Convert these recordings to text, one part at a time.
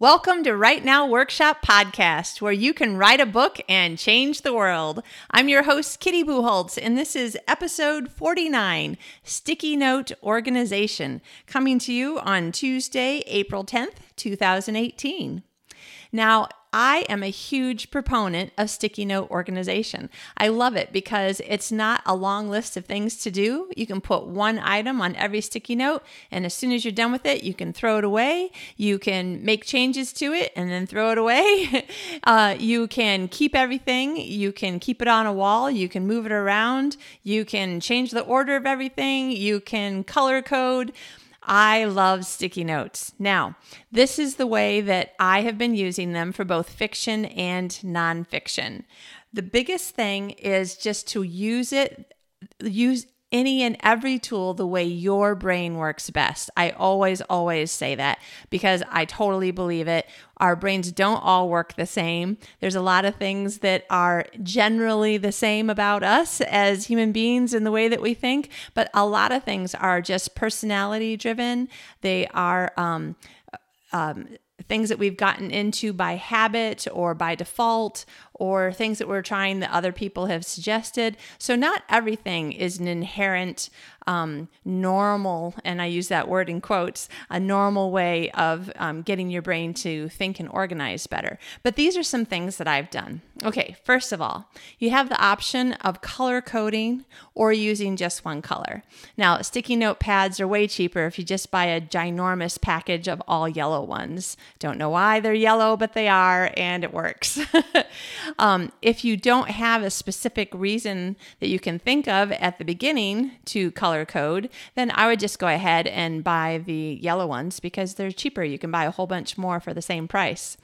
Welcome to Right Now Workshop Podcast, where you can write a book and change the world. I'm your host, Kitty Buholtz, and this is episode 49, Sticky Note Organization, coming to you on Tuesday, April 10th, 2018. Now, I am a huge proponent of sticky note organization. I love it because it's not a long list of things to do. You can put one item on every sticky note, and as soon as you're done with it, you can throw it away. You can make changes to it and then throw it away. You can keep everything. You can keep it on a wall. You can move it around. You can change the order of everything. You can color code. I love sticky notes. Now, this is the way that I have been using them for both fiction and nonfiction. The biggest thing is just to use any and every tool the way your brain works best. I always say that because I totally believe it. Our brains don't all work the same. There's a lot of things that are generally the same about us as human beings in the way that we think, but a lot of things are just personality driven. They are things that we've gotten into by habit or by default, or things that we're trying that other people have suggested. So not everything is an inherent normal, and I use that word in quotes, a normal way of getting your brain to think and organize better. But these are some things that I've done. Okay, first of all, you have the option of color coding or using just one color. Now, sticky note pads are way cheaper if you just buy a ginormous package of all yellow ones. Don't know why they're yellow, but they are, and it works. If you don't have a specific reason that you can think of at the beginning to color code, then I would just go ahead and buy the yellow ones because they're cheaper. You can buy a whole bunch more for the same price.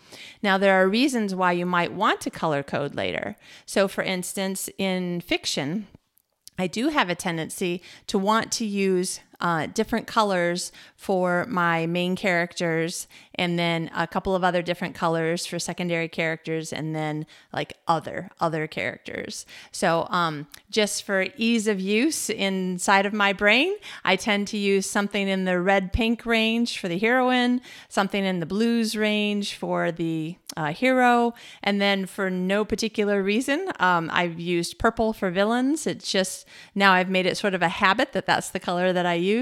Now, there are reasons why you might want to color code later. So, for instance, in fiction, I do have a tendency to want to use different colors for my main characters, and then a couple of other different colors for secondary characters, and then like other characters. So just for ease of use inside of my brain, I tend to use something in the red-pink range for the heroine, something in the blues range for the hero, and then for no particular reason, I've used purple for villains. It's just now I've made it sort of a habit that that's the color that I use.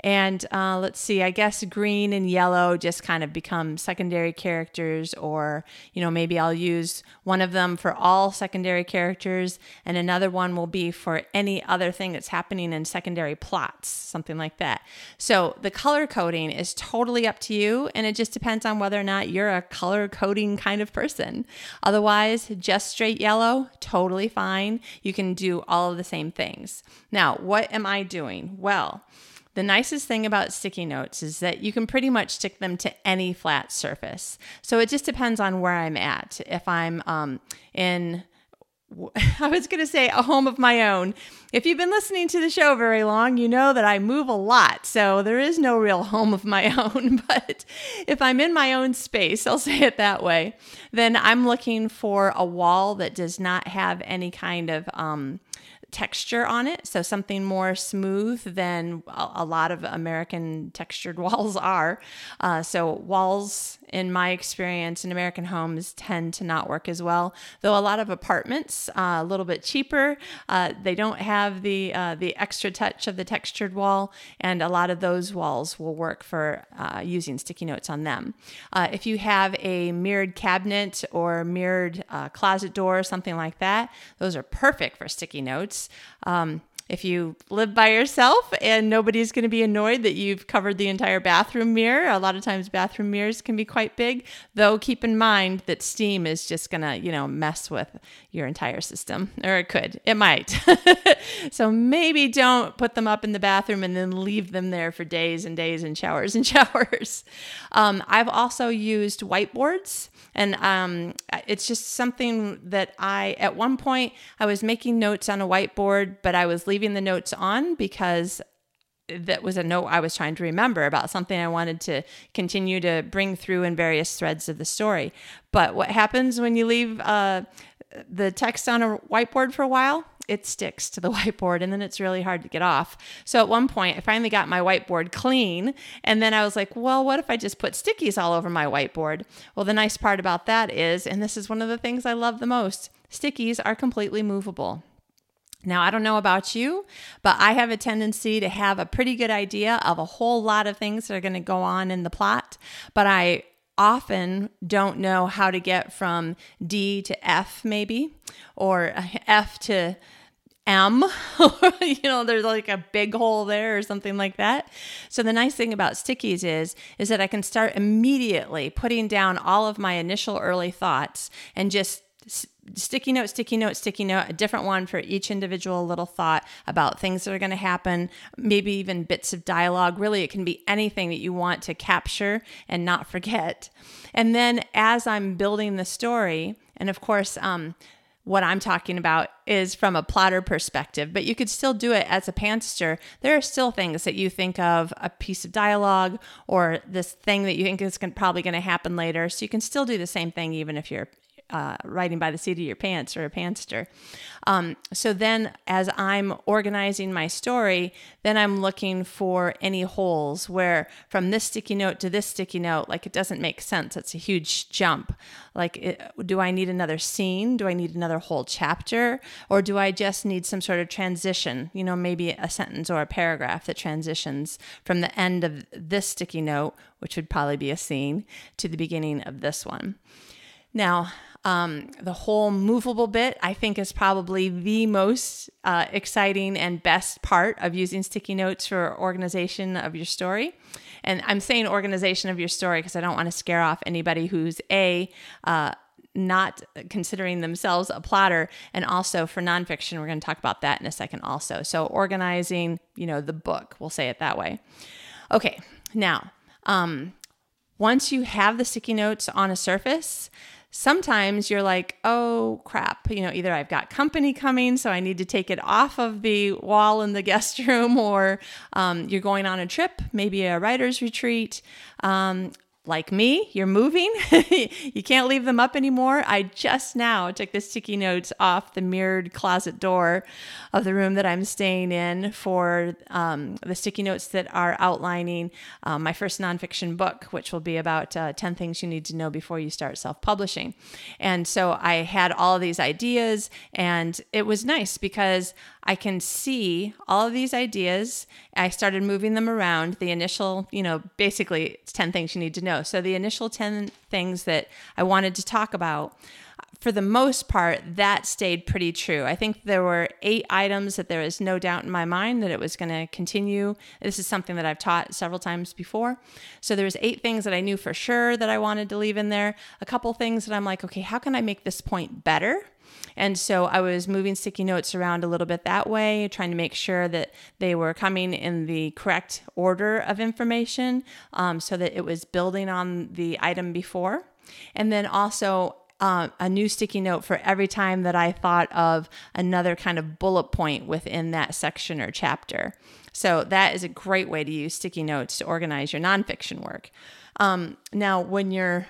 And let's see, I guess green and yellow just kind of become secondary characters, or, you know, maybe I'll use one of them for all secondary characters and another one will be for any other thing that's happening in secondary plots, something like that. So the color coding is totally up to you, and it just depends on whether or not you're a color coding kind of person. Otherwise, just straight yellow, totally fine. You can do all of the same things. Now, what am I doing? Well, the nicest thing about sticky notes is that you can pretty much stick them to any flat surface. So it just depends on where I'm at. If I'm a home of my own. If you've been listening to the show very long, you know that I move a lot, so there is no real home of my own, but if I'm in my own space, I'll say it that way, then I'm looking for a wall that does not have any kind of texture on it, so something more smooth than a lot of American textured walls are. So walls, in my experience, in American homes tend to not work as well, though a lot of apartments, a little bit cheaper, they don't have the extra touch of the textured wall, and a lot of those walls will work for using sticky notes on them. If you have a mirrored cabinet or mirrored closet door, something like that, those are perfect for sticky notes. If you live by yourself and nobody's going to be annoyed that you've covered the entire bathroom mirror, a lot of times bathroom mirrors can be quite big, though keep in mind that steam is just going to, mess with your entire system, or it might. So maybe don't put them up in the bathroom and then leave them there for days and days and showers and showers. I've also used whiteboards, and it's just something that at one point I was making notes on a whiteboard, but I was leaving the notes on because that was a note I was trying to remember about something I wanted to continue to bring through in various threads of the story. But what happens when you leave the text on a whiteboard for a while? it sticks to the whiteboard, and then it's really hard to get off. So at one point, I finally got my whiteboard clean, and then I was like, well, what if I just put stickies all over my whiteboard? Well, the nice part about that is, and this is one of the things I love the most, stickies are completely movable. Now, I don't know about you, but I have a tendency to have a pretty good idea of a whole lot of things that are going to go on in the plot, but I often don't know how to get from D to F maybe, or F to M. There's like a big hole there or something like that. So the nice thing about stickies is that I can start immediately putting down all of my initial early thoughts and just sticky note, sticky note, sticky note, a different one for each individual little thought about things that are going to happen, maybe even bits of dialogue. Really, it can be anything that you want to capture and not forget. And then as I'm building the story, and of course, what I'm talking about is from a plotter perspective, but you could still do it as a pantster. There are still things that you think of, a piece of dialogue or this thing that you think is probably going to happen later. So you can still do the same thing even if you're writing by the seat of your pants or a pantster. So then as I'm organizing my story, then I'm looking for any holes where from this sticky note to this sticky note, like it doesn't make sense. It's a huge jump. Like, do I need another scene? Do I need another whole chapter? Or do I just need some sort of transition? Maybe a sentence or a paragraph that transitions from the end of this sticky note, which would probably be a scene, to the beginning of this one. Now, the whole movable bit, I think, is probably the most exciting and best part of using sticky notes for organization of your story. And I'm saying organization of your story because I don't want to scare off anybody who's not considering themselves a plotter, and also for nonfiction, we're going to talk about that in a second also. So organizing, the book, we'll say it that way. Okay, now, once you have the sticky notes on a surface, sometimes you're like, oh crap, either I've got company coming, so I need to take it off of the wall in the guest room, or you're going on a trip, maybe a writer's retreat. Like me, you're moving. You can't leave them up anymore. I just now took the sticky notes off the mirrored closet door of the room that I'm staying in for the sticky notes that are outlining my first nonfiction book, which will be about 10 things you need to know before you start self-publishing. And so I had all of these ideas, and it was nice because I can see all of these ideas. I started moving them around. The initial, basically it's 10 things you need to know. So the initial 10 things that I wanted to talk about, for the most part, that stayed pretty true. I think there were 8 items that there is no doubt in my mind that it was going to continue. This is something that I've taught several times before. So there was 8 things that I knew for sure that I wanted to leave in there. A couple things that I'm like, okay, how can I make this point better? And so I was moving sticky notes around a little bit that way, trying to make sure that they were coming in the correct order of information, so that it was building on the item before. And then also a new sticky note for every time that I thought of another kind of bullet point within that section or chapter. So that is a great way to use sticky notes to organize your nonfiction work. Now, when you're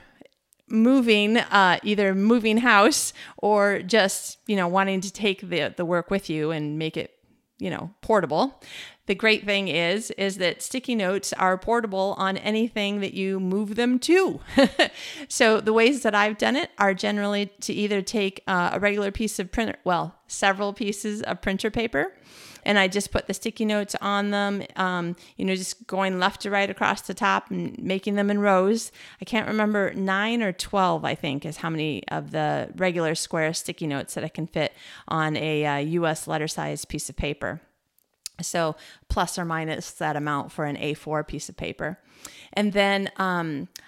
moving, either moving house or just, wanting to take the work with you and make it, portable. The great thing is that sticky notes are portable on anything that you move them to. So the ways that I've done it are generally to either take a regular piece of several pieces of printer paper, and I just put the sticky notes on them, just going left to right across the top and making them in rows. I can't remember, 9 or 12, I think, is how many of the regular square sticky notes that I can fit on a U.S. letter size piece of paper. So plus or minus that amount for an A4 piece of paper. And then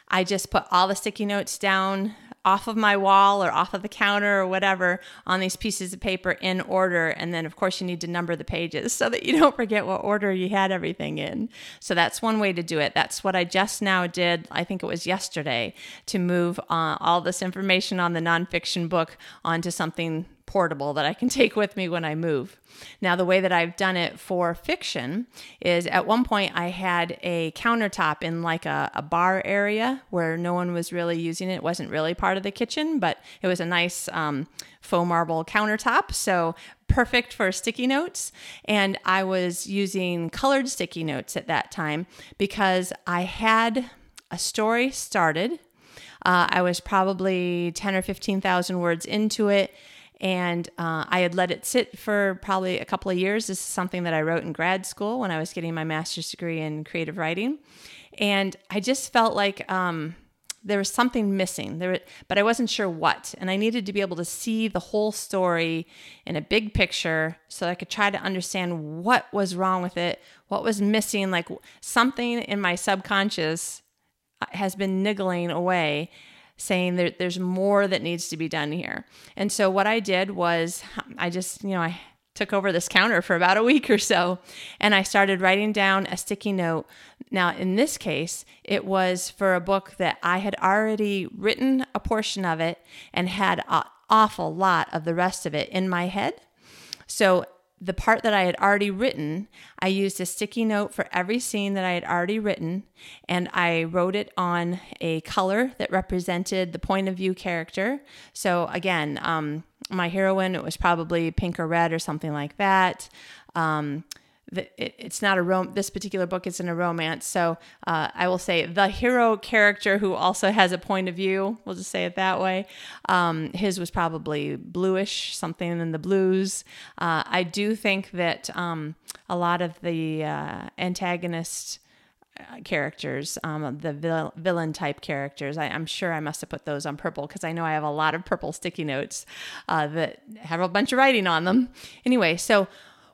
I just put all the sticky notes down off of my wall or off of the counter or whatever on these pieces of paper in order. And then, of course, you need to number the pages so that you don't forget what order you had everything in. So that's one way to do it. That's what I just now did. I think it was yesterday, to move all this information on the nonfiction book onto something portable that I can take with me when I move. Now, the way that I've done it for fiction is, at one point I had a countertop in like a bar area where no one was really using it. It wasn't really part of the kitchen, but it was a nice faux marble countertop. So perfect for sticky notes. And I was using colored sticky notes at that time because I had a story started. I was probably 10 or 15,000 words into it. And I had let it sit for probably a couple of years. This is something that I wrote in grad school when I was getting my master's degree in creative writing. And I just felt like there was something missing, but I wasn't sure what. And I needed to be able to see the whole story in a big picture so that I could try to understand what was wrong with it, what was missing, like something in my subconscious has been niggling away, saying that there's more that needs to be done here. And so what I did was I just, I took over this counter for about a week or so, and I started writing down a sticky note. Now, in this case, it was for a book that I had already written a portion of it and had an awful lot of the rest of it in my head. So the part that I had already written, I used a sticky note for every scene that I had already written, and I wrote it on a color that represented the point of view character. So again, my heroine, it was probably pink or red or something like that. It's not a this particular book isn't a romance, so I will say the hero character who also has a point of view, we'll just say it that way. His was probably bluish, something in the blues. I do think that a lot of the antagonist characters, the villain type characters, I'm sure I must have put those on purple because I know I have a lot of purple sticky notes that have a bunch of writing on them. Anyway, so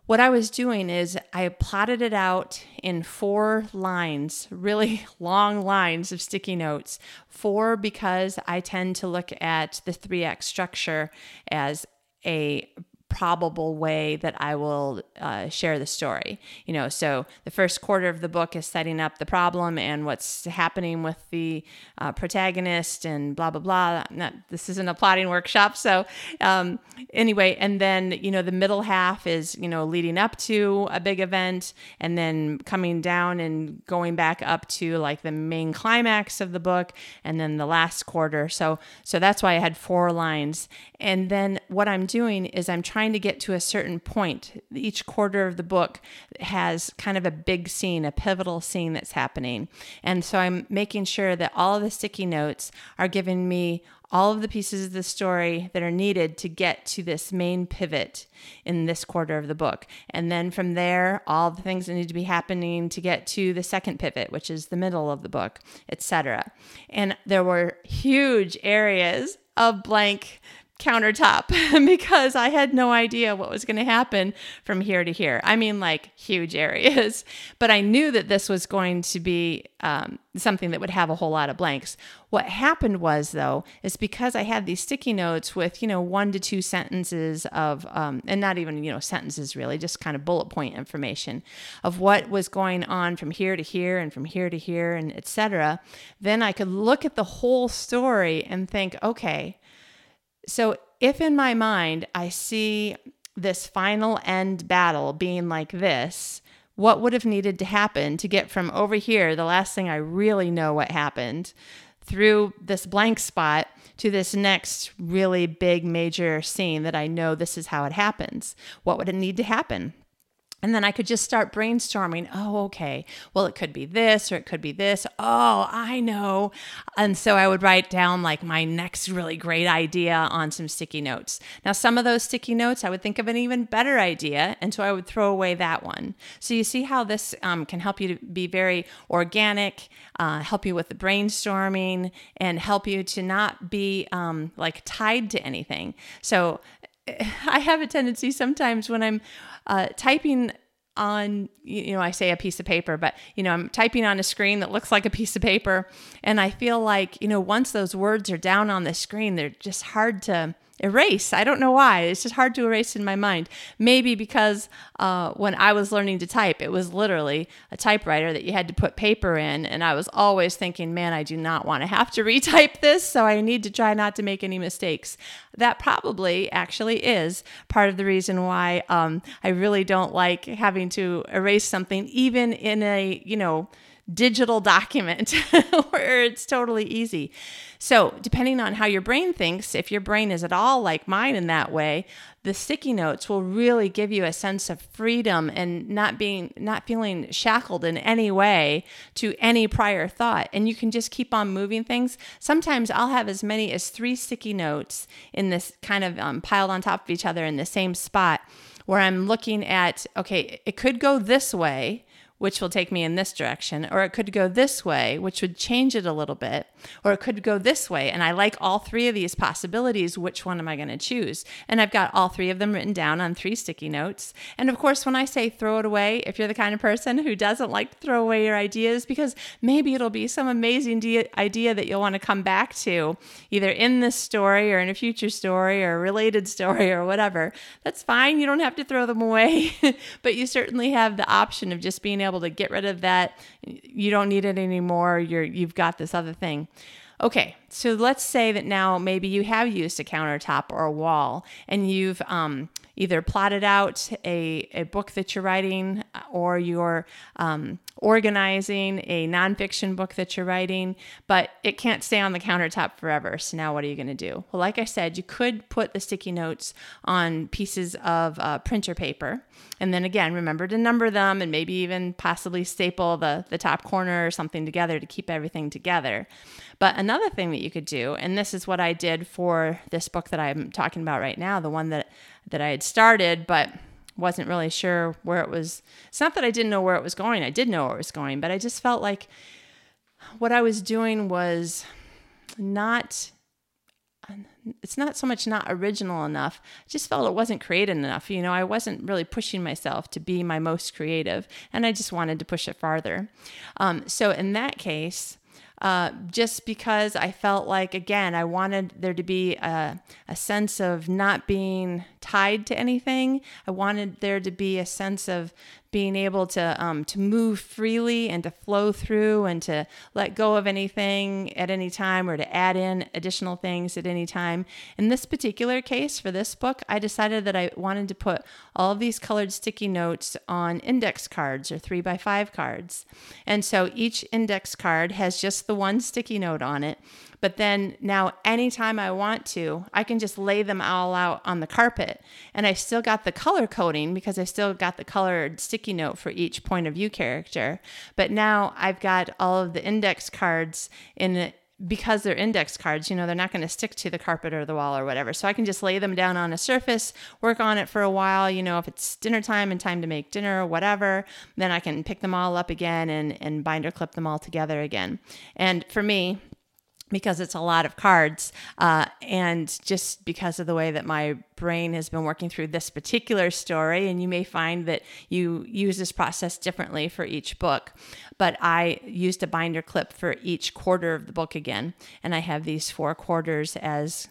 what I was doing is I plotted it out in 4 lines, really long lines of sticky notes. 4 because I tend to look at the 3-act structure as a probable way that I will share the story. So the first quarter of the book is setting up the problem and what's happening with the protagonist and blah, blah, blah. This isn't a plotting workshop. So anyway, and then, the middle half is, leading up to a big event and then coming down and going back up to like the main climax of the book and then the last quarter. So that's why I had 4 lines. And then what I'm doing is I'm trying to get to a certain point. Each quarter of the book has kind of a big scene, a pivotal scene that's happening. And so I'm making sure that all of the sticky notes are giving me all of the pieces of the story that are needed to get to this main pivot in this quarter of the book. And then from there, all the things that need to be happening to get to the second pivot, which is the middle of the book, etc. And there were huge areas of blank countertop because I had no idea what was going to happen from here to here. I mean, like huge areas, but I knew that this was going to be something that would have a whole lot of blanks. What happened was, though, is because I had these sticky notes with, 1 to 2 sentences of, and not even, sentences really, just kind of bullet point information of what was going on from here to here and from here to here and et cetera, then I could look at the whole story and think, okay, so if in my mind I see this final end battle being like this, what would have needed to happen to get from over here, the last thing I really know what happened, through this blank spot to this next really big major scene that I know this is how it happens? What would it need to happen? And then I could just start brainstorming. Oh, okay. Well, it could be this or it could be this. Oh, I know. And so I would write down like my next really great idea on some sticky notes. Now, some of those sticky notes, I would think of an even better idea. And so I would throw away that one. So you see how this can help you to be very organic, help you with the brainstorming, and help you to not be like tied to anything. So I have a tendency sometimes when I'm typing on, I say a piece of paper, but, I'm typing on a screen that looks like a piece of paper. And I feel like, once those words are down on the screen, they're just hard to erase. I don't know why. It's just hard to erase in my mind. Maybe because when I was learning to type, it was literally a typewriter that you had to put paper in. And I was always thinking, man, I do not want to have to retype this. So I need to try not to make any mistakes. That probably actually is part of the reason why I really don't like having to erase something, even in a, digital document where it's totally easy. So depending on how your brain thinks, if your brain is at all like mine in that way, the sticky notes will really give you a sense of freedom and not feeling shackled in any way to any prior thought. And you can just keep on moving things. Sometimes I'll have as many as 3 sticky notes in this kind of piled on top of each other in the same spot where I'm looking at, okay, it could go this way, which will take me in this direction, or it could go this way, which would change it a little bit, or it could go this way. And I like all 3 of these possibilities. Which one am I going to choose? And I've got all 3 of them written down on 3 sticky notes. And of course, when I say throw it away, if you're the kind of person who doesn't like to throw away your ideas, because maybe it'll be some amazing idea that you'll want to come back to either in this story or in a future story or a related story or whatever, that's fine. You don't have to throw them away, but you certainly have the option of just being able to get rid of that. You don't need it anymore. You've got this other thing. Okay, so let's say that now maybe you have used a countertop or a wall, and you've either plotted out a book that you're writing, or you're organizing a nonfiction book that you're writing, but it can't stay on the countertop forever. So now what are you going to do? Well, like I said, you could put the sticky notes on pieces of printer paper. And then again, remember to number them and maybe even possibly staple the top corner or something together to keep everything together. But another thing that you could do, and this is what I did for this book that I'm talking about right now, the one that I had started, but wasn't really sure where it was. It's not that I didn't know where it was going. I did know where it was going, but I just felt like what I was doing was not original enough. I just felt it wasn't creative enough. You know, I wasn't really pushing myself to be my most creative, and I just wanted to push it farther. So in that case, just because I felt like, again, I wanted there to be a sense of not being tied to anything. I wanted there to be a sense of being able to move freely and to flow through and to let go of anything at any time or to add in additional things at any time. In this particular case for this book, I decided that I wanted to put all of these colored sticky notes on index cards or 3x5 cards. And so each index card has just the one sticky note on it. But then now anytime I want to, I can just lay them all out on the carpet. And I still got the color coding because I still got the colored sticky note for each point of view character. But now I've got all of the index cards in it. Because they're index cards, you know, they're not going to stick to the carpet or the wall or whatever. So I can just lay them down on a surface, work on it for a while. You know, if it's dinner time and time to make dinner or whatever, then I can pick them all up again and binder clip them all together again. And for me, because it's a lot of cards, and just because of the way that my brain has been working through this particular story, and you may find that you use this process differently for each book, but I used a binder clip for each quarter of the book again, and I have these 4 quarters as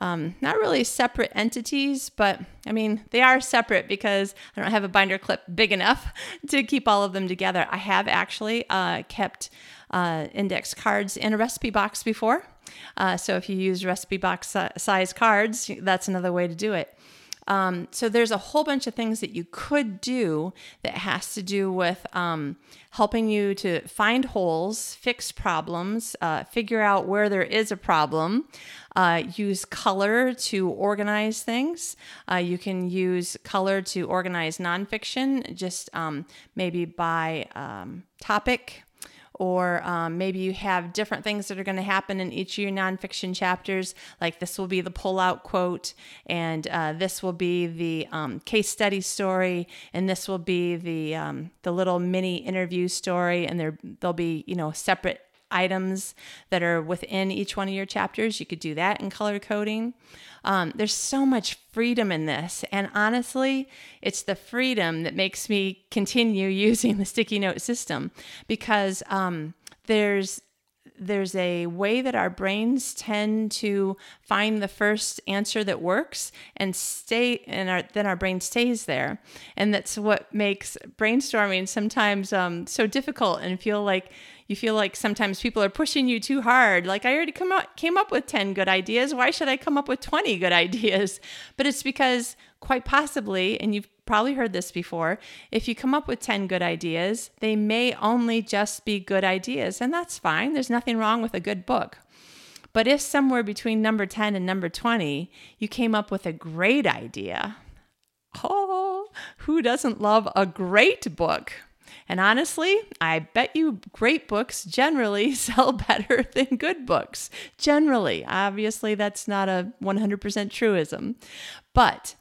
not really separate entities, but I mean, they are separate because I don't have a binder clip big enough to keep all of them together. I have actually kept index cards in a recipe box before. So if you use recipe box size cards, that's another way to do it. So there's a whole bunch of things that you could do that has to do with helping you to find holes, fix problems, figure out where there is a problem, use color to organize things. You can use color to organize nonfiction, just maybe by topic. Or maybe you have different things that are going to happen in each of your nonfiction chapters, like this will be the pull-out quote, and this will be the case study story, and this will be the little mini interview story, and there'll be, you know, separate items that are within each one of your chapters. You could do that in color coding. There's so much freedom in this. And honestly, it's the freedom that makes me continue using the sticky note system, because there's a way that our brains tend to find the first answer that works and stay, and then our brain stays there. And that's what makes brainstorming sometimes so difficult, and you feel like sometimes people are pushing you too hard. Like, I already came up with 10 good ideas. Why should I come up with 20 good ideas? But it's because quite possibly, and you've probably heard this before. If you come up with 10 good ideas, they may only just be good ideas, and that's fine. There's nothing wrong with a good book. But if somewhere between number 10 and number 20, you came up with a great idea, oh, who doesn't love a great book? And honestly, I bet you great books generally sell better than good books. Generally, obviously that's not a 100% truism. But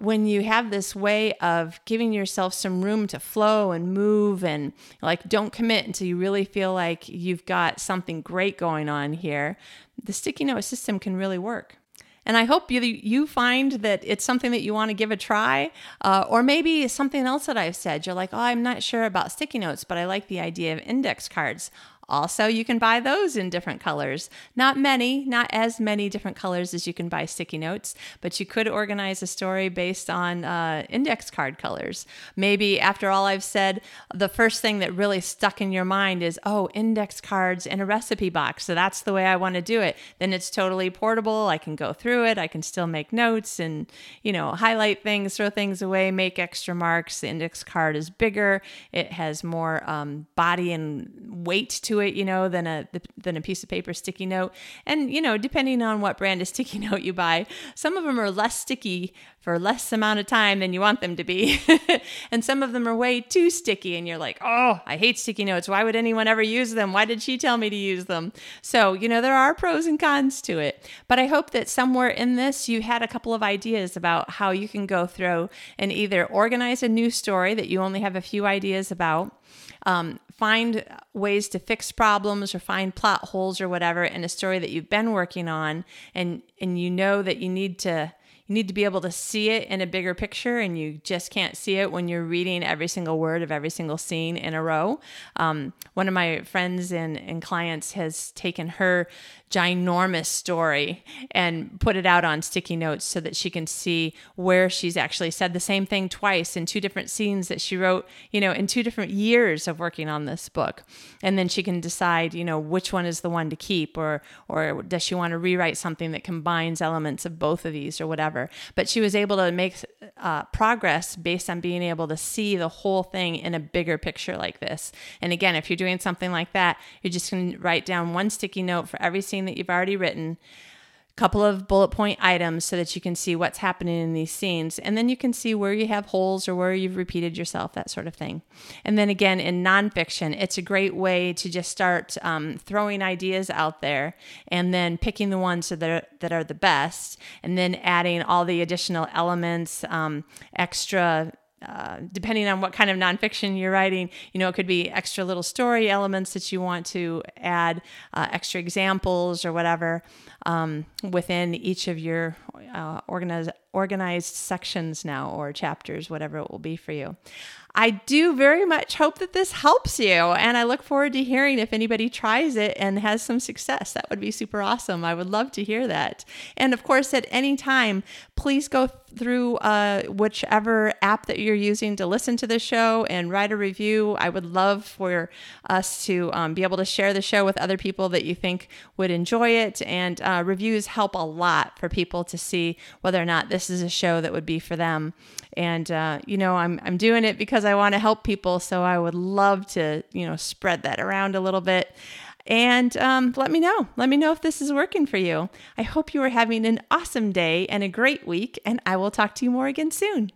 when you have this way of giving yourself some room to flow and move and like don't commit until you really feel like you've got something great going on here, the sticky note system can really work. And I hope you find that it's something that you want to give a try, or maybe something else that I've said. You're like, oh, I'm not sure about sticky notes, but I like the idea of index cards. Also, you can buy those in different colors. Not as many different colors as you can buy sticky notes, but you could organize a story based on index card colors. Maybe after all I've said, the first thing that really stuck in your mind is, oh, index cards and a recipe box. So that's the way I want to do it. Then it's totally portable. I can go through it. I can still make notes and, highlight things, throw things away, make extra marks. The index card is bigger. It has more body and weight to it, than a piece of paper sticky note. And, depending on what brand of sticky note you buy, some of them are less sticky for less amount of time than you want them to be. And some of them are way too sticky. And you're like, oh, I hate sticky notes. Why would anyone ever use them? Why did she tell me to use them? So, there are pros and cons to it. But I hope that somewhere in this, you had a couple of ideas about how you can go through and either organize a new story that you only have a few ideas about, find ways to fix problems or find plot holes or whatever in a story that you've been working on, and that you need to be able to see it in a bigger picture, and you just can't see it when you're reading every single word of every single scene in a row. One of my friends and clients has taken her ginormous story and put it out on sticky notes so that she can see where she's actually said the same thing twice in two different scenes that she wrote, in two different years of working on this book. And then she can decide, which one is the one to keep, or does she want to rewrite something that combines elements of both of these or whatever. But she was able to make progress based on being able to see the whole thing in a bigger picture like this. And again, if you're doing something like that, you're just going to write down one sticky note for every scene that you've already written, couple of bullet point items so that you can see what's happening in these scenes. And then you can see where you have holes or where you've repeated yourself, that sort of thing. And then again, in nonfiction, it's a great way to just start throwing ideas out there and then picking the ones that are the best, and then adding all the additional elements, extra depending on what kind of nonfiction you're writing, it could be extra little story elements that you want to add, extra examples or whatever, within each of your organized sections now, or chapters, whatever it will be for you. I do very much hope that this helps you, and I look forward to hearing if anybody tries it and has some success. That would be super awesome. I would love to hear that. And of course, at any time, please go through whichever app that you're using to listen to the show and write a review. I would love for us to be able to share the show with other people that you think would enjoy it, and reviews help a lot for people to see whether or not this is a show that would be for them. And I'm doing it because I want to help people, so I would love to, spread that around a little bit. And let me know. Let me know if this is working for you. I hope you are having an awesome day and a great week, and I will talk to you more again soon.